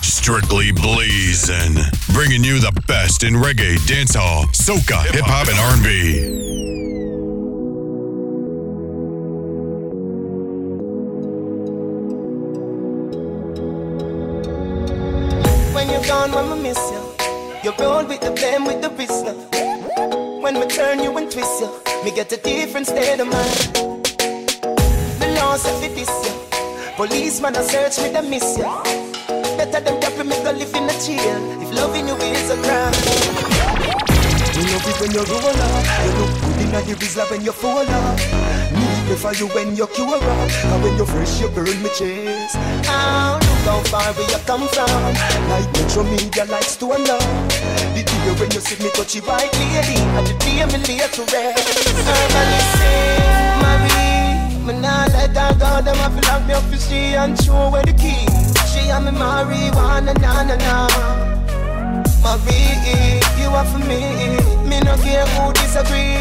Strictly Blazin', bringing you the best in reggae, dancehall, soca, hip-hop, and R&B. When I miss you, you roll with the blame, with the prisoner. When I turn you and twist you, me get a different state of mind. The laws have it this year. Policeman I search me, they miss you. Better than capri, me go live in a jail. If loving you is a crime. You love it when you roll up. You look good in the drizzle when you fall up. Me prefer you when you cure up. And when you're fresh, you burn me chest. How far where you come from? Like Metro Media likes to allow. The day when you see me touch your white lady, and the day me lay to rest. Marie, me nah let her go. Them a feel like me up to she and show where the key. She and me marijuana, na na na. Marie, you are for me. Me no care who disagree.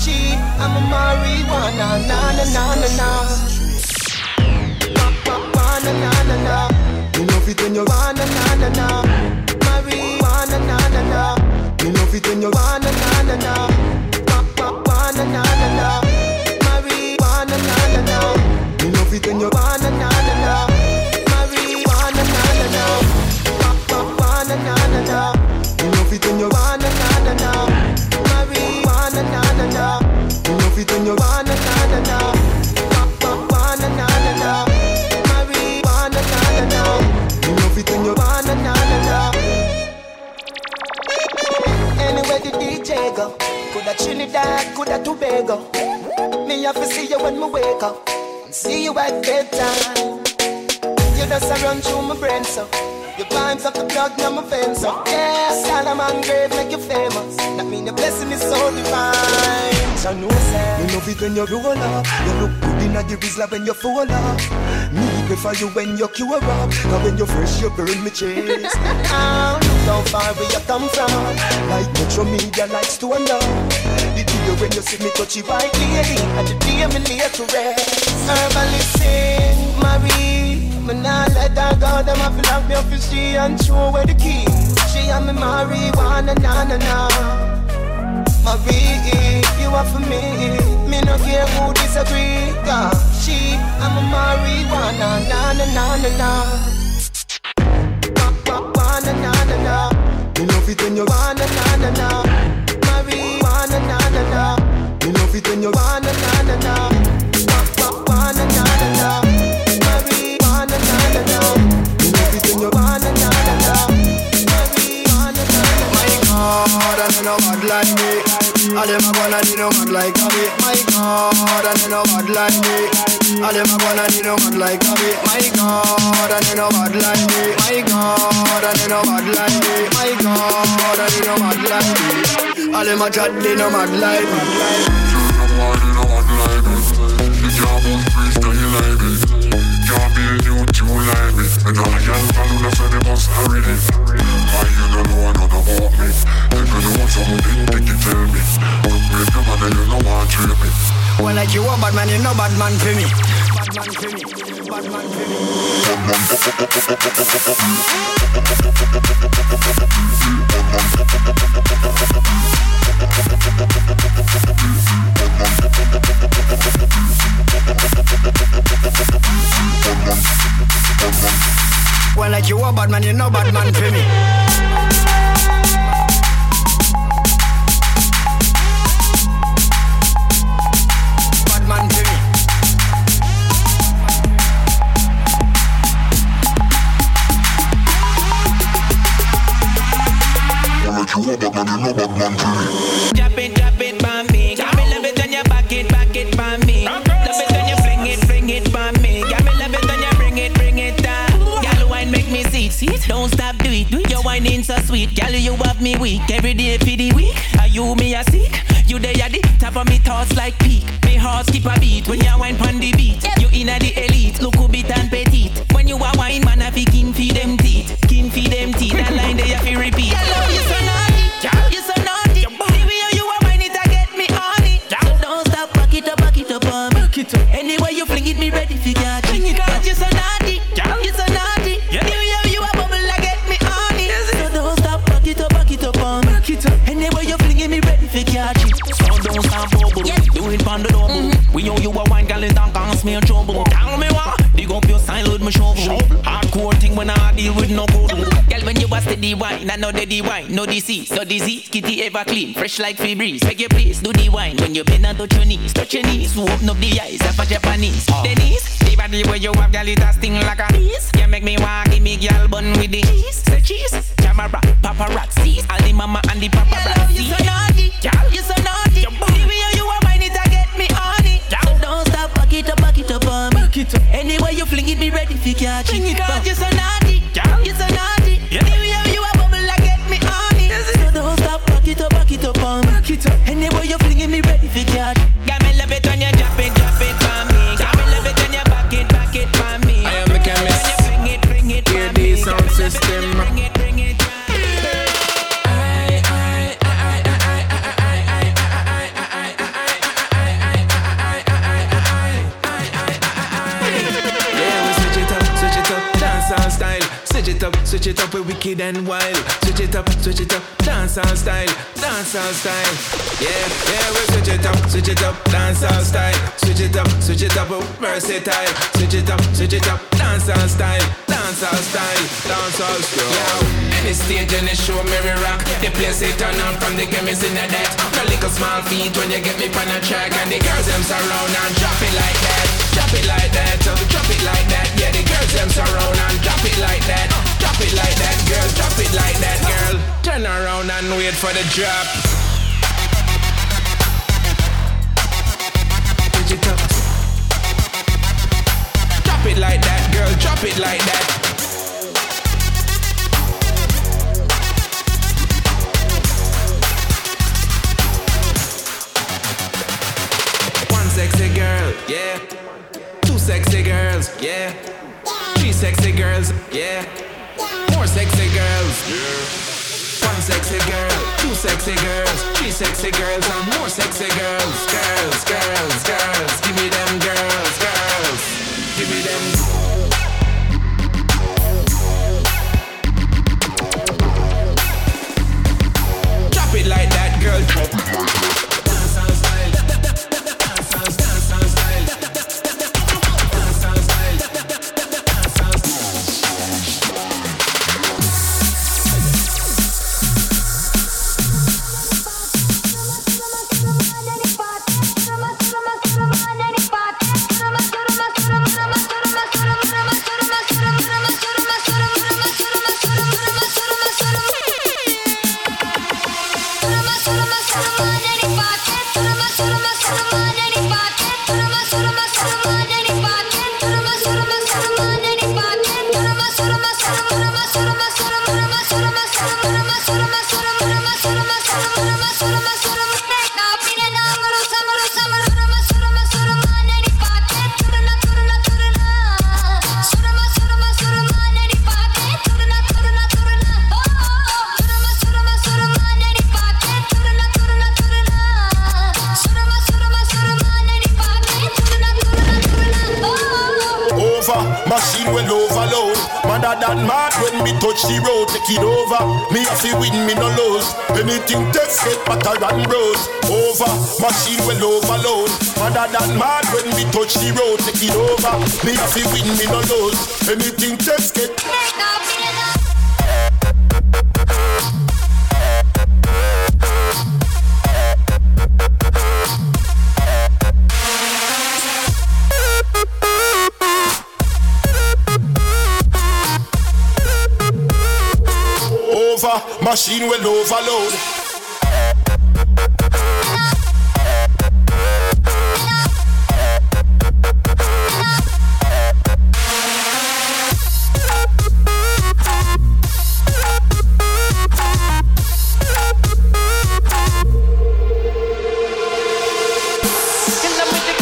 She and me marijuana, na na na na na. Na na na na, you love it when you want na na na, Marie want na na na, you love it when you want na na na, want na na na, Marie want na na na, you love it when you want na na na, Marie want na na na, want na na na, you love it when you want na na na, Marie want na na na, you love it when you want na na na, want na na na. When you want na na na. Anyway the DJ go, coulda Trinidad, coulda Tobago. Me have to see you when me wake up, and see you at bedtime. You just a run through my brain so, your vibes up the plug now my fame so. Yeah, Salaman grave make you famous, that mean your blessing is so divine. You love it when you roll up. You look good in the drizzle when you fall up. Me prefer you when you cure up, and when you fresh you burn me chest. Ah, look how far where you come from. Like Metro Media likes to allow. The day when you see me touch your white lady, and the day me lay to rest. Herbalist sing, Marie, me nah let her go. Them a feel like me up if she and show where the key. She and me marijuana, na na na. Marie, you are for me. Me no care who disagree. She, I'm a marijuana, na na na na na. You love it when you want na na na. Marijuana, na na na. You love it when you want na na na. Marijuana, na na na. Marijuana, na na na. You love it when you want na na na. Marijuana, na na na. My God, I know what like me. All them a wanna need no man like me. My God, and they no bad like me. All them a wanna need no man like me. My God, and they no bad like me. My God, and they no bad like me. My God, and they no bad like me. All them a chat, they no mad like me. The job on freeze, don't you like me? Can't be a new two like me. And all the girls follow the sun, they must hurry it. Why you don't know another about me? They couldn't want something they can tell me. But with your mother, you know I treat me. Well, like you are bad man, you know bad man for me. Bad man for me. Bad man for me. Well, like you are bad man, you know bad man for me. Girl, you have me weak every day for the week. Are you me a seek? You there at the top of me thoughts like peak. My heart skip a beat when you wine pon the beat. You inna the elite, look who bit and petite. When you a wine, man, I fi kin fi them teeth, kin fi them teeth. That line they a fi repeat. Girl, you so naughty, girl, you so naughty. The way you a wine it a get me on it. So don't stop, back it up on me. Anyway you fling it, me ready fi catch it. Girl, you so naughty, girl, you so naughty. girl in that cause me a trouble. Tell me what, dig up your side, load my shovel. Hardcore thing when I deal with no good. Girl, when you was steady wine, I know the D wine, no disease, no disease. Kitty ever clean, fresh like free breeze. Take your place, do the wine. When you bend and touch your knees, open up the eyes, that's a Japanese. The knees, the body where you have, girl, it a sting like a piece. You make me walk, give me girl bun with the cheese. Say cheese, camera, paparazzi, all the mama and the paparazzi. You so naughty, girl, you so naughty. The way you are mine, it a get me on it. So don't stop, back it up on me. Anyway you fling it, be ready to catch it. Girl, you so naughty, girl, you so naughty. The way you are bubble, I get me on it. So don't stop, back it up on me. Anyway you fling it, be ready to catch it. Girl, me love it when you drop it on me. Girl, me love it when you back it on me. I am a chemist. Hear the sound system. Switch it up with wicked and wild. Switch it up, dance all style, dance all style. Yeah, yeah, we switch it up, dance all style. Switch it up, versatile. Switch it up, dance all style, dance all style, dance all style. Yeah, any stage and the show me rock. They place it turn on from the chemist in the deck. No little small feet when you get me pan a track, and the girls them surround and drop it like that, drop it like that, so drop it like that. Yeah, the girls them surround and drop it like that. Drop it like that, girl, drop it like that, girl. Turn around and wait for the drop. Switch it up. Drop it like that, girl, drop it like that. One sexy girl, yeah. Two sexy girls, yeah. Three sexy girls, yeah. More sexy girls, yeah. One sexy girl, two sexy girls, three sexy girls, and more sexy girls. Girls, girls, girls, give me them girls, girls, give me them. Drop it like that, girl. Dance on style, dance on style. Machine well overload. Mother than mad when we touch the road. Take it over. Me have to win, me no lose. Anything just get. Over. Machine well overload. Kill them with the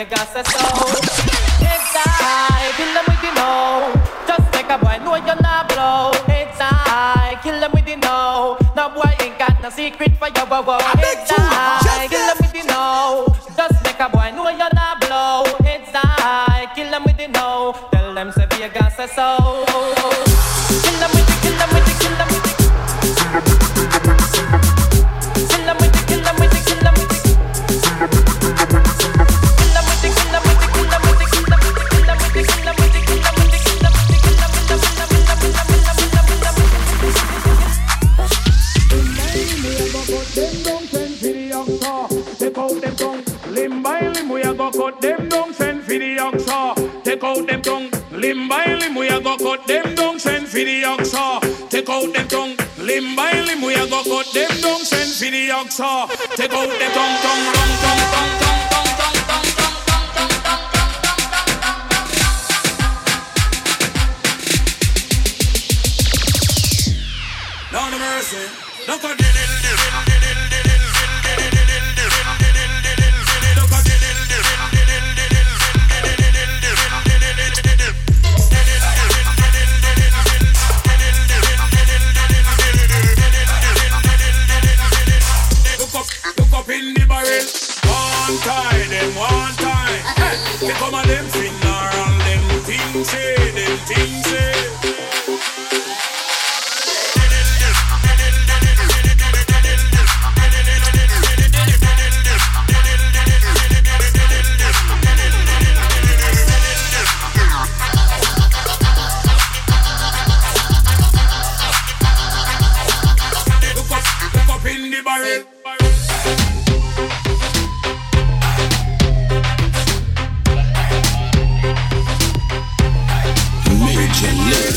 Vegas, so it's I kill them with the no. Just take a boy, no you're not blow. It's I kill them with the no. No boy ain't got no secret for your woe. It's I kill them with the no. Just make a boy, no you're not blow. It's I kill them with the no. Tell them say Vegas, so kill them with the, kill them with the, kill them with the. Take out the tongue. Major League.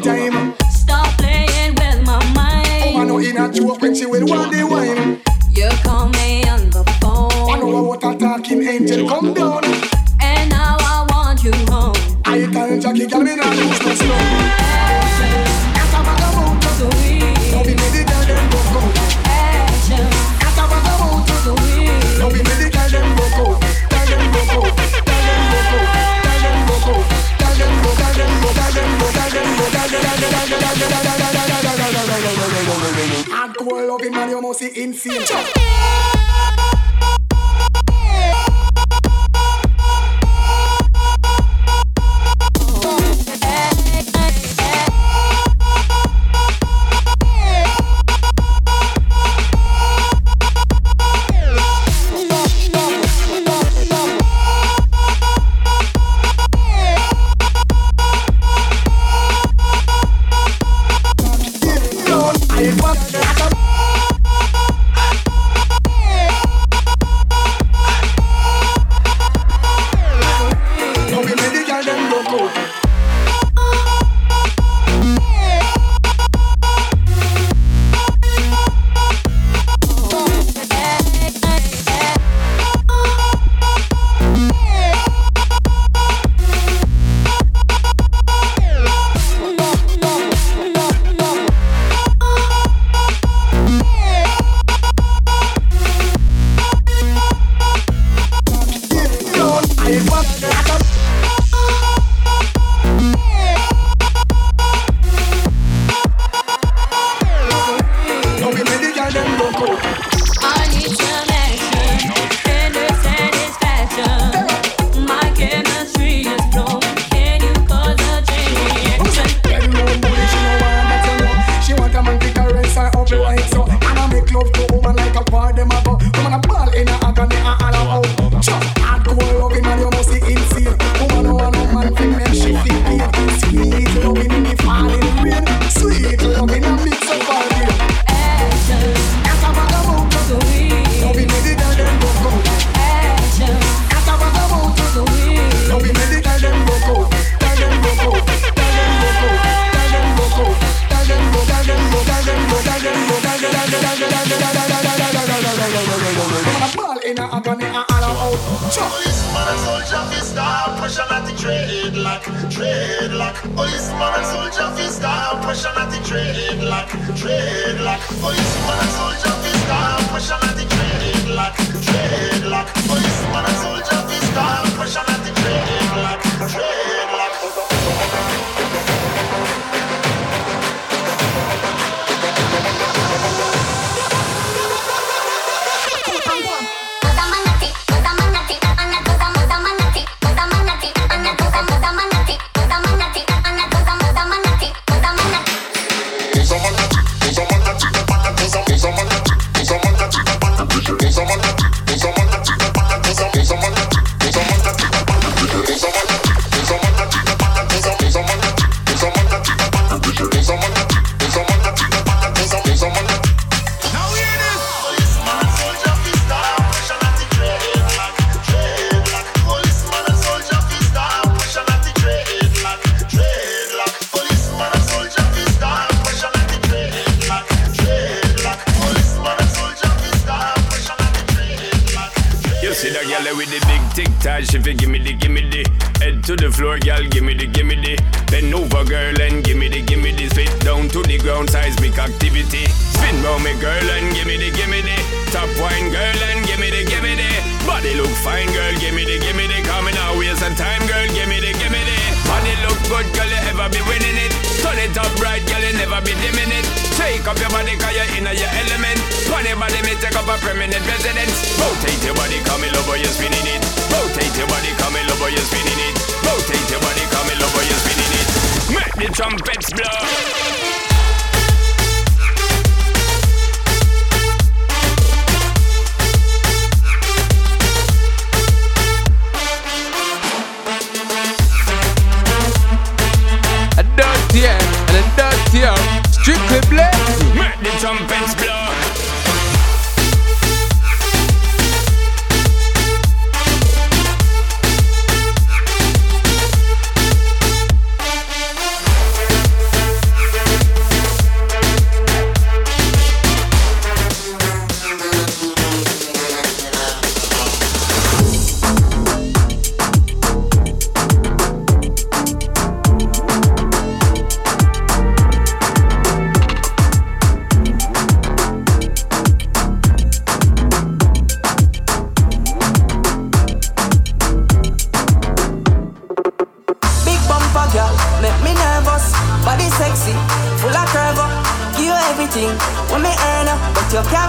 time. Stop playing with my mind. Oh, I know in a joke when she will want the wine. You call me on the phone. I know I want to talk him, angel, come down. And now I want you home. I tell Jackie, girl, me not lose no slow. That's a bad amount of sweet. Now we made the girl them go go. That's a bad amount of sweet. Now we made the girl them go go. Tell them go go. Tell them go go. Tell them go go. Tell them go. Tell them go. Tell them go. Tell them go. Tell them go. Alcohol loving man, you must be insane.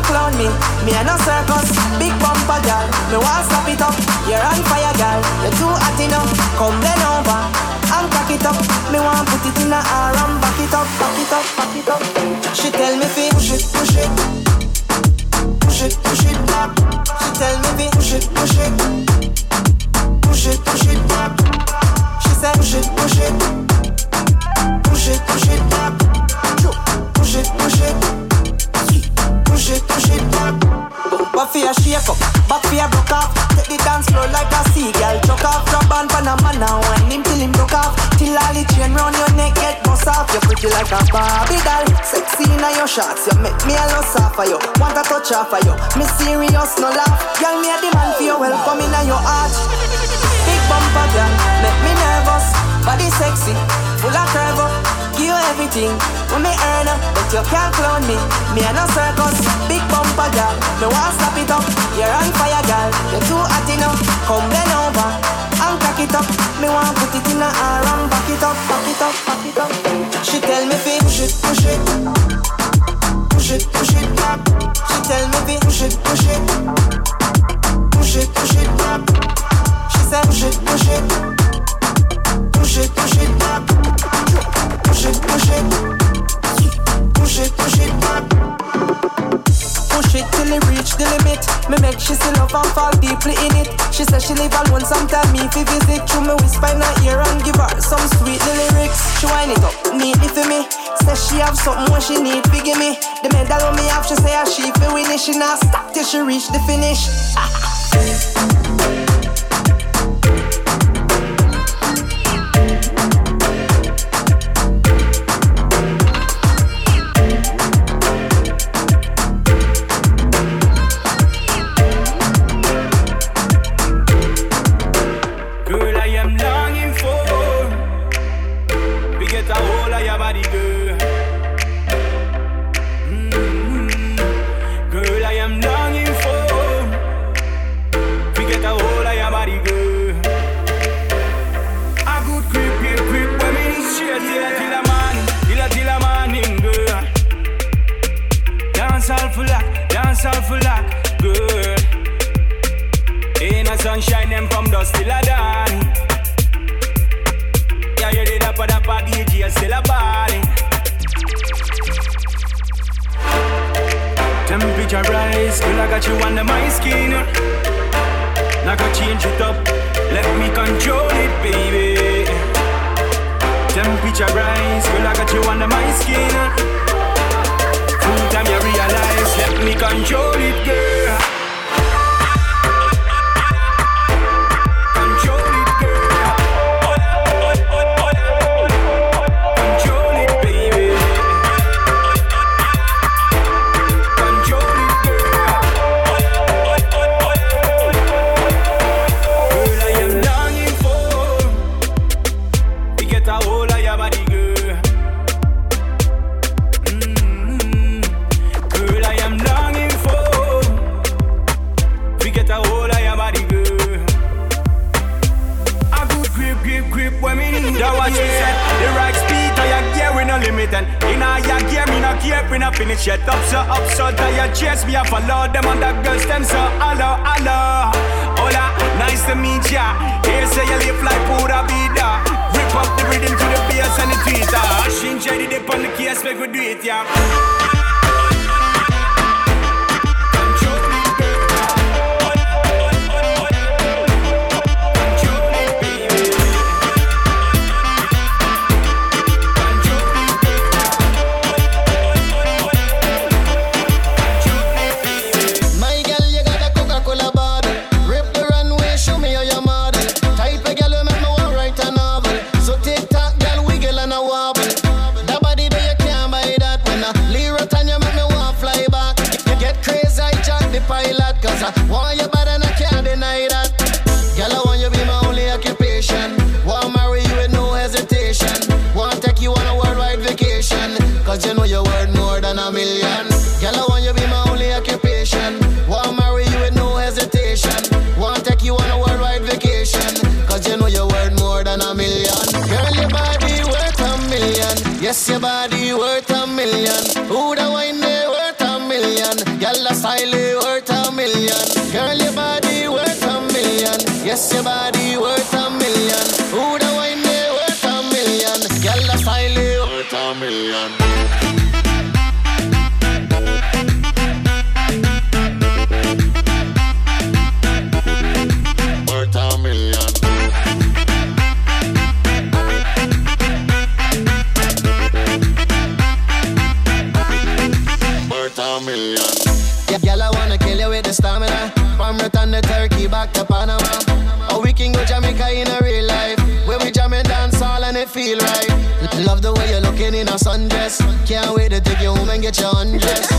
can't clown me, me a no circus. Big bumper girl, me want slap it up. You're on fire girl, you're too hot enough. Come then over and pack it up. Me want put it in a arm and back it up, back it up, back it up. She tell me fi push it, push it. Push it, push it back. She tell me fi push it, push it. Push it, push it back. She say push it, push it. Push it, push it back. Push it, push it. Push it back. Back for your shake up, back for your broke off. Take the dance floor like a seagull. Chuck off, drop on Panama now and him till him broke off. Till all the chain round your neck get bust off. You're pretty like a Barbie doll. Sexy in your shots, you make me a loss off of you. Want a touch off of you, me serious no laugh. Girl, me a demand for your welcome in your heart. Big bumper girl, make me nervous. Body sexy, full of curve. You everything, when me earn up, but you can't clone me. Me a no circus, big bumper girl. Me want slap it up, you're on fire girl. You're too hot enough, come then over and crack it up. Me want put it in a arm, back it up, back it up, back it up. She tell me fi push it, push it. Push it, push it back. She tell me fi push it, push it. Push it, push it back. She say push it, push it. Push it, push it back. Push it, push it. Push it, push it back. Push it till it reach the limit. Me make she still love and fall deeply in it. She says she live alone, sometime me fi visit. Through me whisper in her ear and give her some sweet lyrics. She wind it up, neatly for me. Says she have something when she need fi give me. The medal on me have, she say she fi win it. She not stop till she reach the finish. Yes, your body worth a million. Who the wine they worth a million. Y'all out and the turkey back to Panama. Or we can go Jamaica in a real life, where we jam and dance all and it feel right. Love the way you're looking in a sundress. Can't wait to take you home and get you undressed.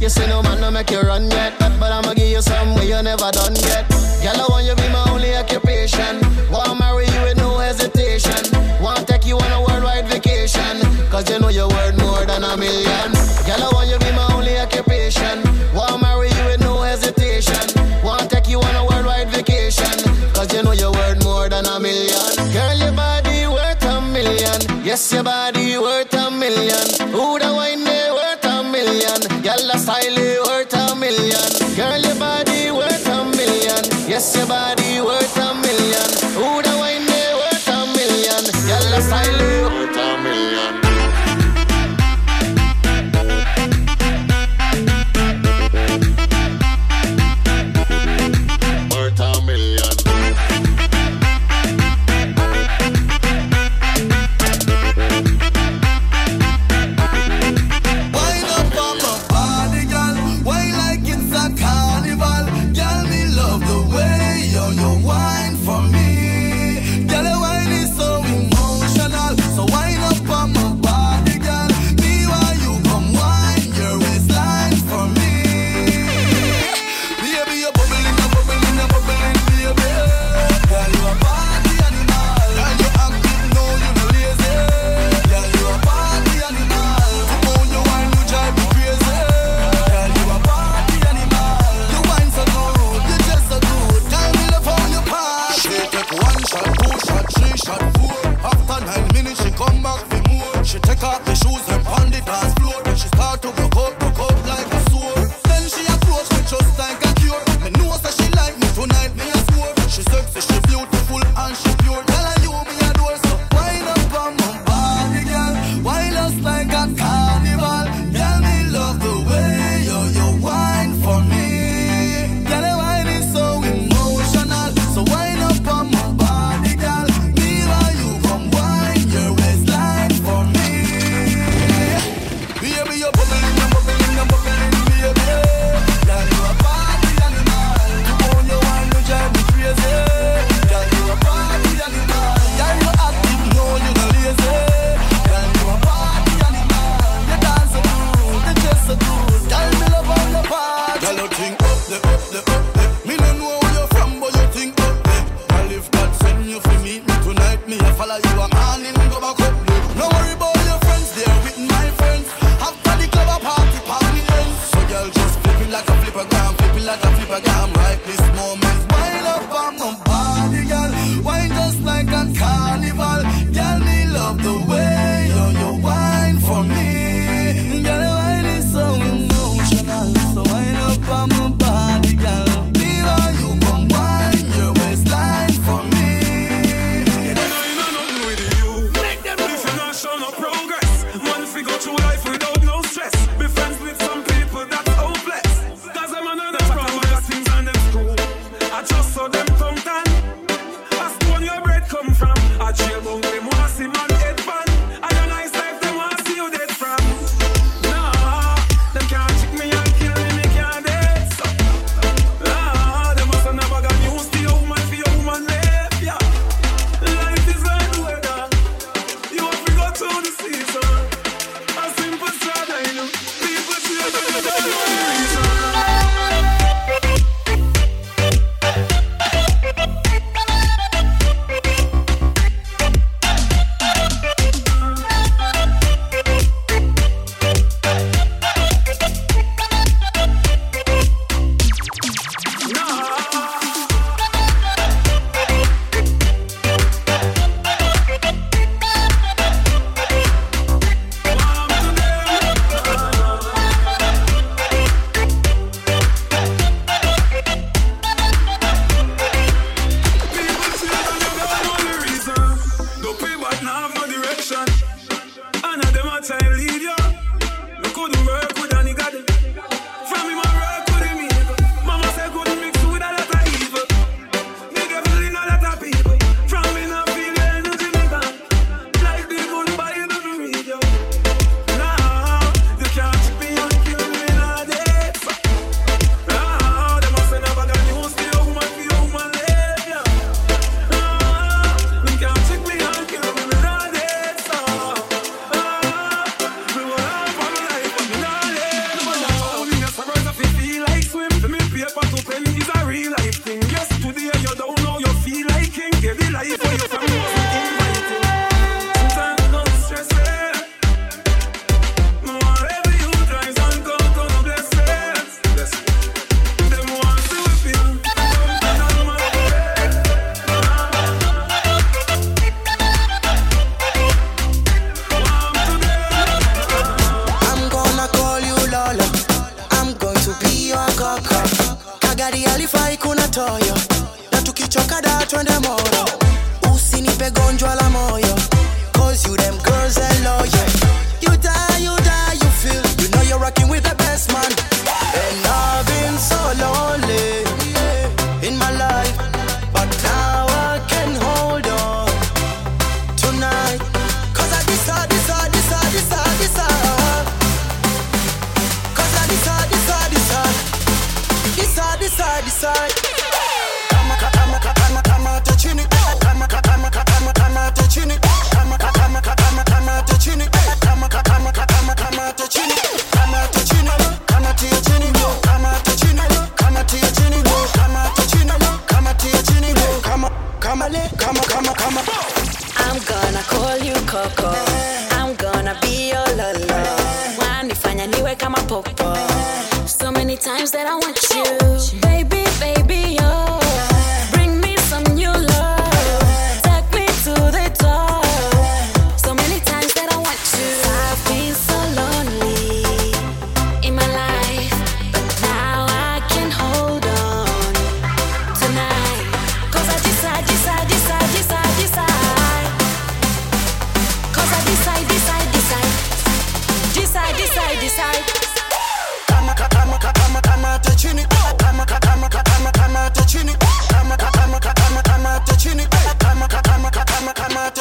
You see no man no make you run yet, but I'ma give you something you never done yet. Girl, I want you be my only occupation. Wanna marry you with no hesitation. Wanna take you on a worldwide vacation, cause you know you're worth more than a million. Girl, I want you be my only occupation. Wanna marry you with no hesitation. Wanna take you on a worldwide vacation, cause you know you're worth more than a million. Girl, your body worth a million. Yes, your body worth a million. Ooh, the wine they worth a million. Girl, the style they worth a million. Girl, your body worth a million. Yes, your body worth a million. Ooh, the wine they worth a million. Girl, the style they worth a million. Yo, yo, why? real life thing. Yesterday you don't know you feel like king. Give it life for you from wasn't inviting. Sometimes I'm not stressed. Whatever you drive on, come to bless us. Them want to feel. Come my way. I'm gonna call you Lola. I'm going to be your cocker. Kagari alifai kuna toyo. Na tukichoka da twende moyo. Usinipe gonjwa la moyo. Cause you them girls and lawyer. You die, you feel. You know you're rocking with the best man. And I've been so lonely in my life, but now I can hold on tonight. Cause I decide. Cause I decide. I'm gonna call you Coco. I'm gonna be your lolo. Wanifanya niwe kama popo. So many times that I want you. Baby, baby, yo. Bring me some new love. Take me to the top. So many times that I want you. I've been so lonely in my life, but now I can hold on tonight. Cause I decide. Cause I decide. So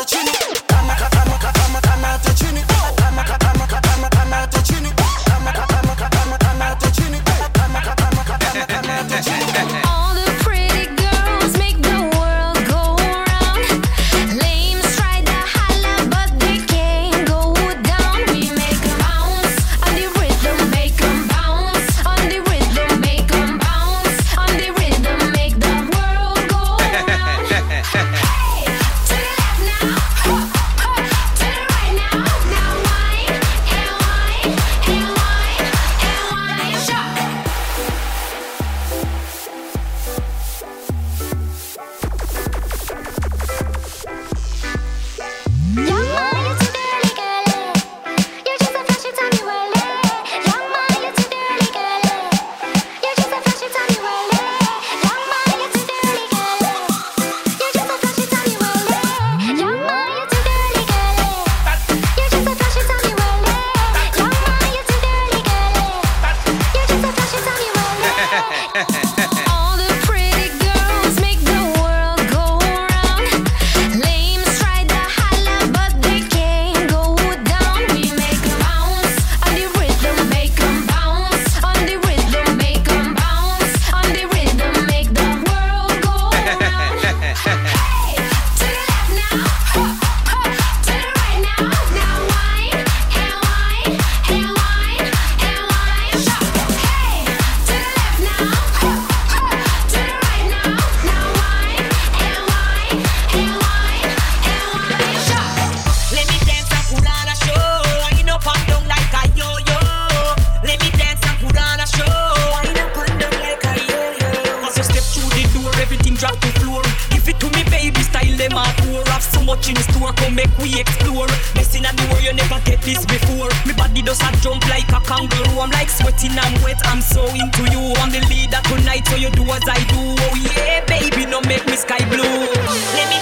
you do as I do, oh yeah, baby, no make me sky blue. Baby,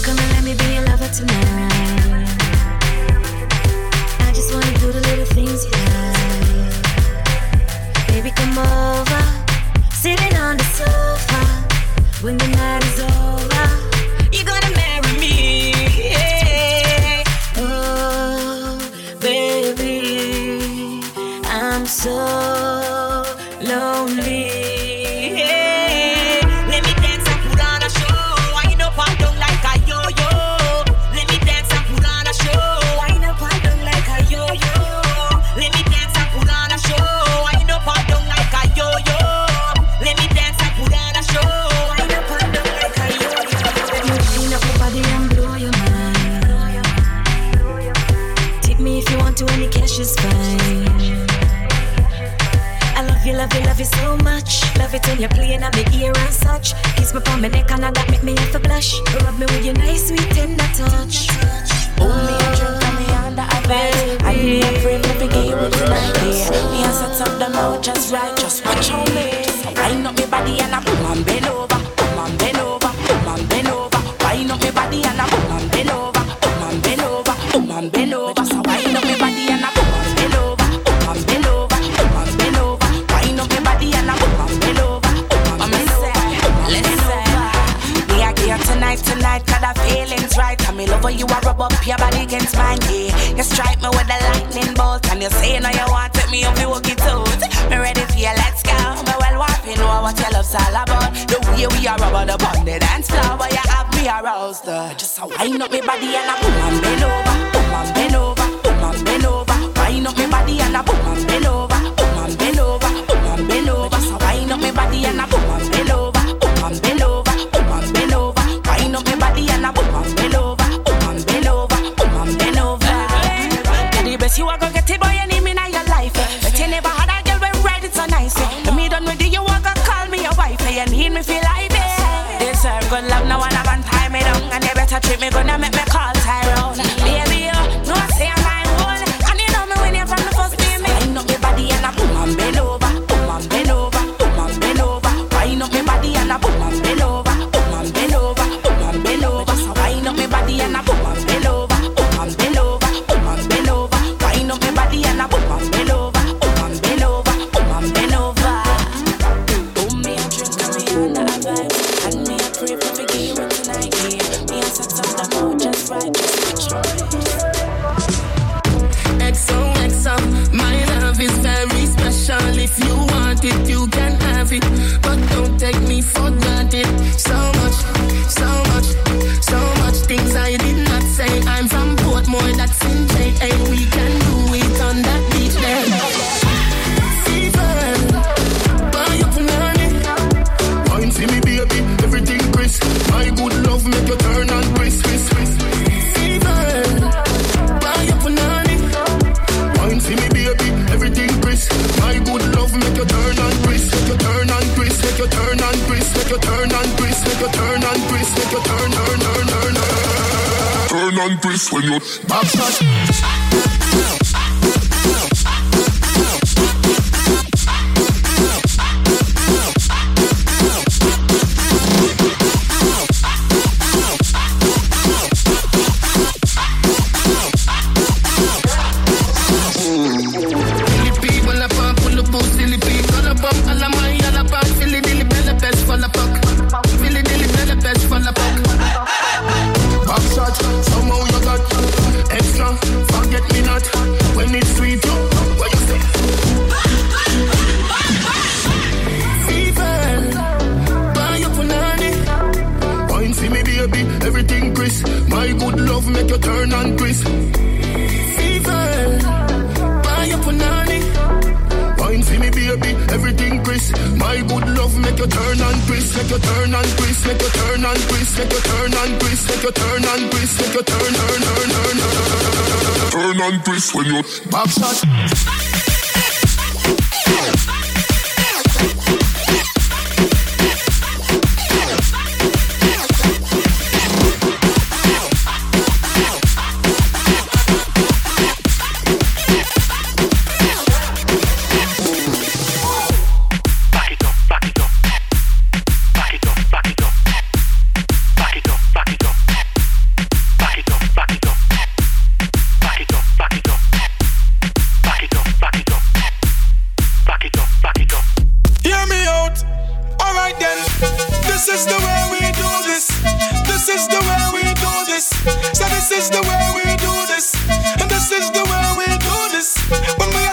come and let me be your lover tonight. I just wanna do the little things you like. I'm so lonely. Hey, let me dance and put on a show. Wind up and down like a yo-yo. Let me dance and put on a show. Wind up and down like a yo-yo. Let me dance and put on a show. Wind up and down like a yo-yo. Let me dance and put on a show. Wind up and down like a yo-yo. You clean up your body and blow your mind. Tip me if you want to, any cash is fine. Love you so much. Love it when you're playing at my ear and such. Kiss me from my neck and all that make me have to blush. Rub me with your nice sweet tender touch. Oh, me a drink and me on the advent. I me a free every game with tonight. Me a set up the mouth just right. Just watch on me. Wind up me body and I boom and bend over. Boom and bend over. Boom and bend over. Wind up me body and I boom and bend over. Boom and bend over. Boom and bend over. So wind up me body and I boom and bend over. Boom and bend over. Tonight, cause the feeling's right. I me love you, I rub up your body against mine, yeah. You strike me with a lightning bolt, and you say no you want it, me up you walkie toes. Me ready for you, let's go. Me well whopping, know what your love's all about. The way we are rubber the on the dance floor, but you have me aroused. Just a wind up me body and a boom and bend over, boom and bend over, boom and bend over. Wind up me body and a boom and bend over, boom and bend over, boom and bend over. Just a wind up me body and a boom and bend over, boom and bend over, boom and bend over. Wind up me body and I boom and bend over, boom and bend over, boom and bend over. You're the best you are gonna get it, boy, any minute of your life. But you never had a girl when ride it so nice. When me done with you, you walk and call me your wife. You need me feel like this. They serve good love, no one have tie me down, and they better treat me good, now make me call Tyrone. Baby, you know I say I'm my whole, and you know me when you're from the first name. Wind up me body and I boom and bend over, boom and bend over, boom and bend over. Wind up me body and I boom and bend over. And I boom and bend over, boom and bend over, boom and bend over. Wind up my body and I boom and bend over, boom and bend over, boom and bend over. Oh, me a drink and me on the vibe, and me a pray for the game tonight. Me a set up the mood just right. XOXO, my love is very special. If you want it, you can have it, but don't take me for granted. So much, so much, so much things I did not say. I'm from Portmore, that's in J.A. We can do it on that beach then. Fever, buy up money. Wine for me baby, everything crisp. My good love make you turn and crisp. Fever, buy up money. Wine for me baby, everything crisp. My good love make you turn and crisp. Make you turn and crisp, make you turn and crisp. Make you turn and crisp, make you turn and crisp. Make you turn. Turn on Chris when you're when you bob shot.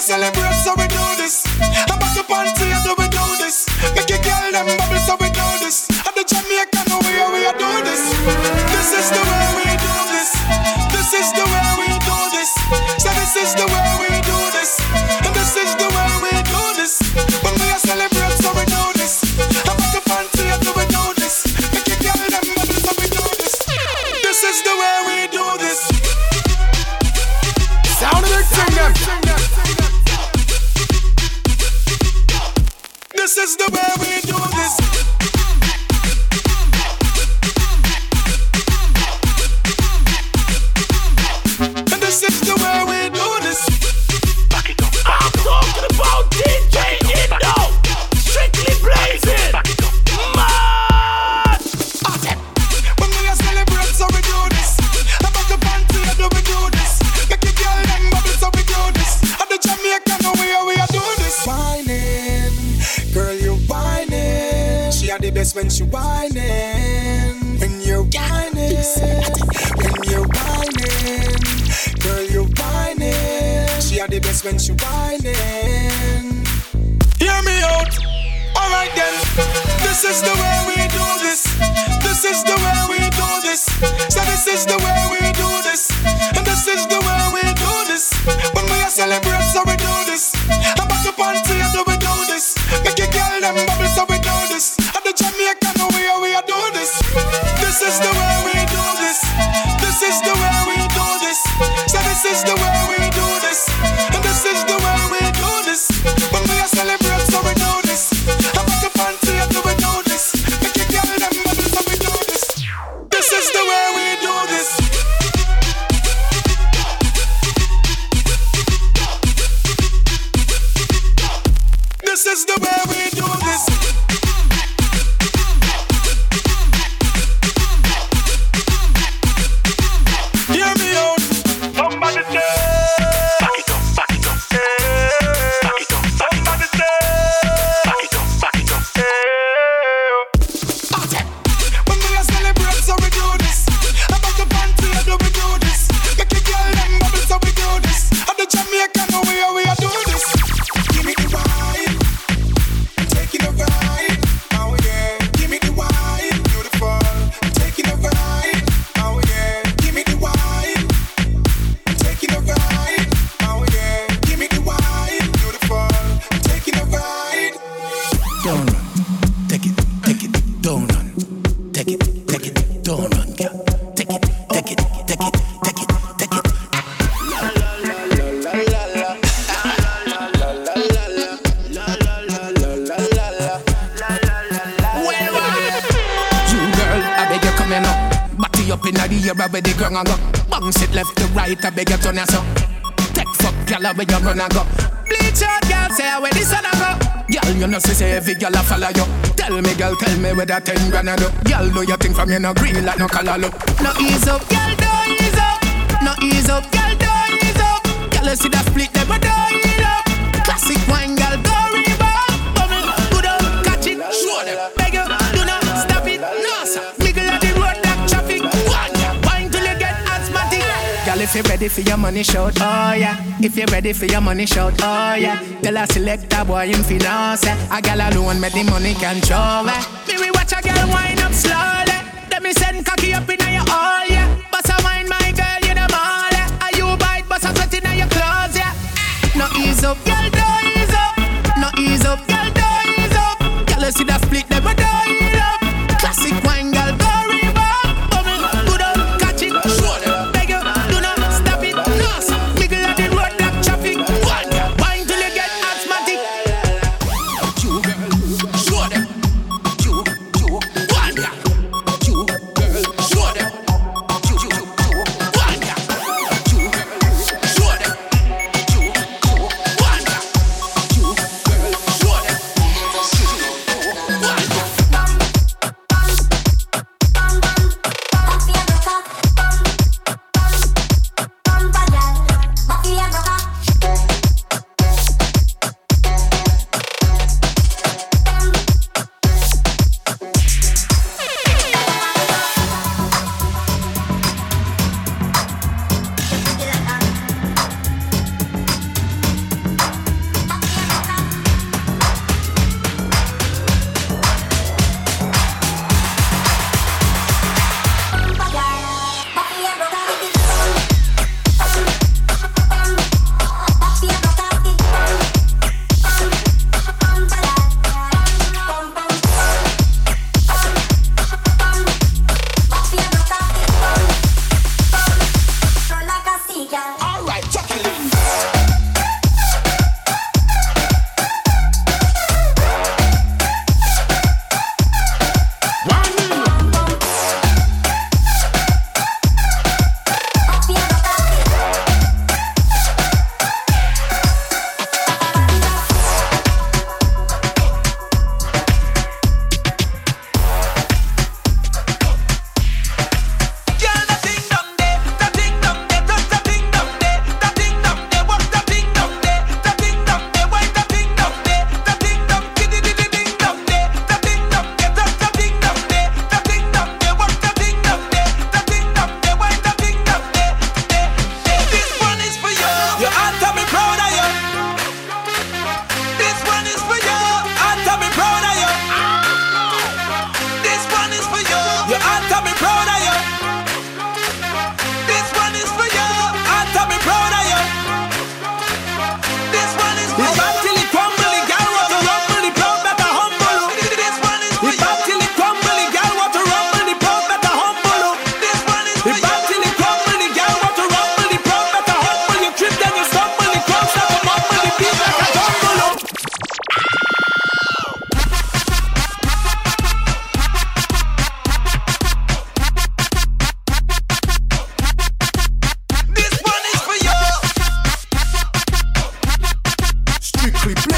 Celebrate, so we do. I back up on three, so we do this. Make your girl them bubble, so we do this. At the Jamaican way, we do this. This is the way we do this. This is the way we do this. So this is the way we do this. And this is the way we do this. When we are celebrating, so we do this. I back up on three, so we do this. Make your girl them bubble, so we do this. This is the way we do this. Sound of the kingdom. This is the way we do this. And this is the way we do this. Back it up. I'm talking about DJ Indo. Strictly blazing. Back it up. Mad. When we are celebrating, so we do this. I'm back up on the other, we do this. Make your girl them bubble, so we do this. At the Jamaican way, we are doing this. Girl, you're whining. She had the best when she whining. When you're whining. When you're whining. Girl, you're whining. She had the best when she whining. Hear me out. Alright then. This is the way we do this. This is the way we do this. So this is the way we do this. And this is the way we do this. When we are celebrating, so we do this. I'm back up on the other, we do this. Make your girl them bubble, so we do this. At the Jamaican way, we do this. This is the way we do this. This is the way we do this. So this is the way we do this. And this is the way we do this. When we are celebrating, so we do this. I'm back up on the other, we do this. Make your girl them bubble, so we do this. This is the way we do this. This is the way we do this. Hear me out. Somebody say, back it up, back it up. Back it up, back it up. Somebody say, back it up, back it up. When we are celebrating, so we do this. I'm back up on the other, we do this. Make your girl them bubble, so we do this. At the Jamaican way, we are doing this. Give me the vibe. Where the ground go, bounce it left to right, I beg your turn so. Take fuck, girl, where you gonna go? Bleach out, girl, say where the sun go. Girl, you know say every girl a follow you. Tell me, girl, tell me where that thing gonna do. Girl, do your thing from you no green like no color look. No ease up, girl, don't ease up. No ease up, girl, don't ease up. Girl, you see that split, never don't ease up. Classic wine, girl, go rebound. Bubble, good up, catch it, show them. Beg you, do not stop it, no sir. If you're ready for your money, shout, oh yeah. If you're ready for your money, shout, oh yeah. Tell a selector boy in finance. A girl alone make the money control. Me we watch a girl wind up slowly. Then me send cocky up in your all, yeah. Boss a wine, my girl, you the ball, yeah. Are you bite, boss a sweat in your clothes, yeah. No ease up, girl, don't ease up. No ease up, girl, don't ease up. Girl, you see that split, never don't ease up. Classic wine, girl, go rebound. Bubble, good up, catch it, show them.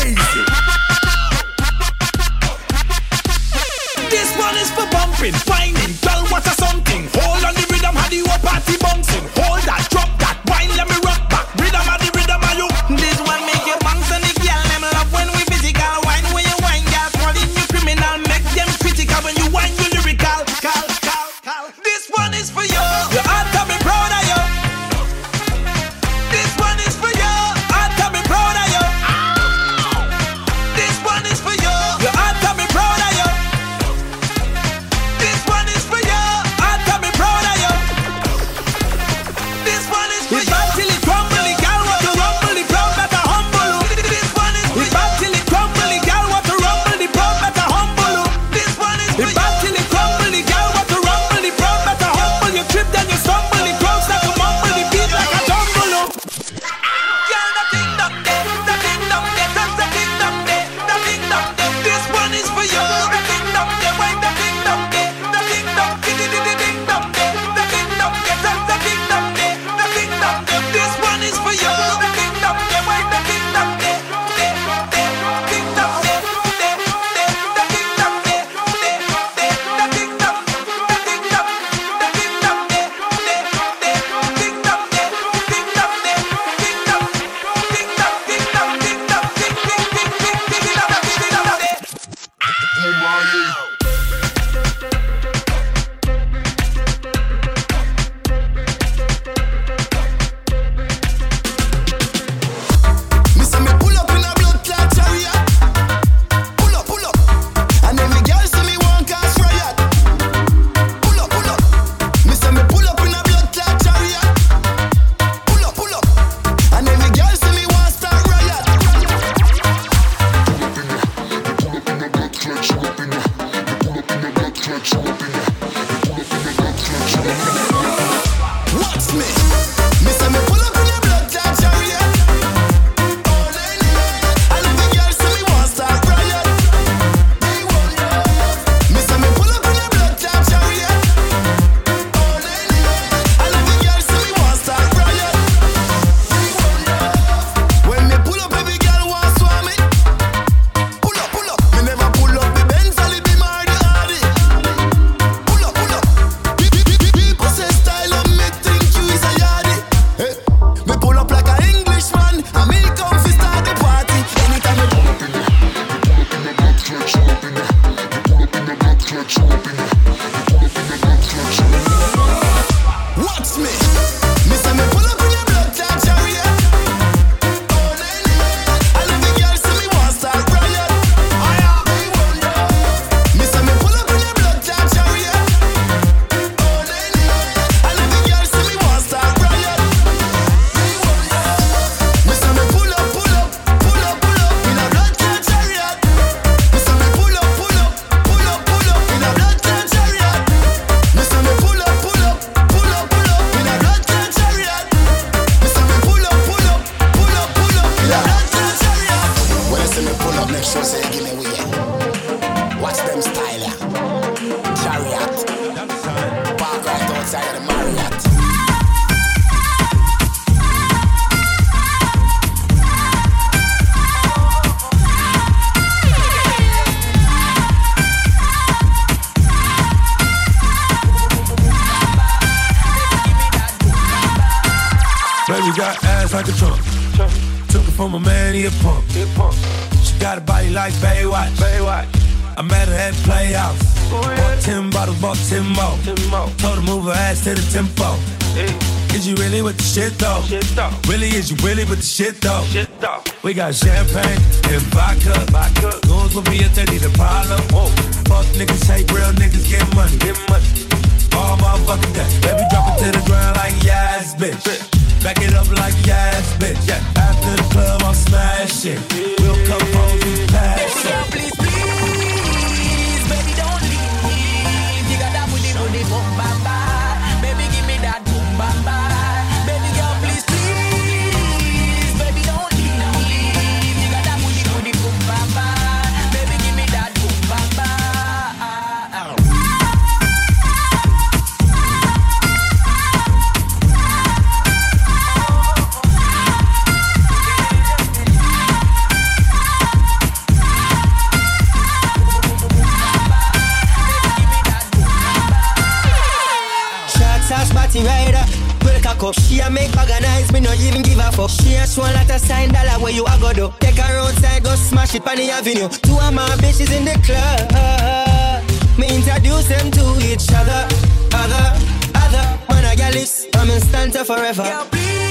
amazing. This one is for bumping, whining, girl, what a something. Hold on the rhythm, how the whole party bouncing. Hold that, drop that, whine, let me rock back. Rhythm, how the rhythm, how you. This one make you bounce on the girl, them love when we physical. Whine when you whine, girl, calling you criminal. Make them critical when you whine, you lyrical. Call. This one is for you. Your heart to be proud of you. Shit though. We got champagne and vodka. Goons will be if they need a problem. Whoa. Fuck niggas, hate real niggas, get money. All motherfucking day. Baby, drop it to the ground like yes, bitch. Back it up like yes, bitch. Yeah. After the club, I'll smash it. We'll come home and pass it. Please, baby, don't leave. You got that booty on the boom, bamba. Baby, give me that boom, bamba. up. She a make organize, me no even give a fuck. She a show that a sign dollar where you a go do. Take her outside, go smash it on the avenue. Two of my bitches in the club, me introduce them to each other. Other, other, man a girl is, I'm in stanza forever.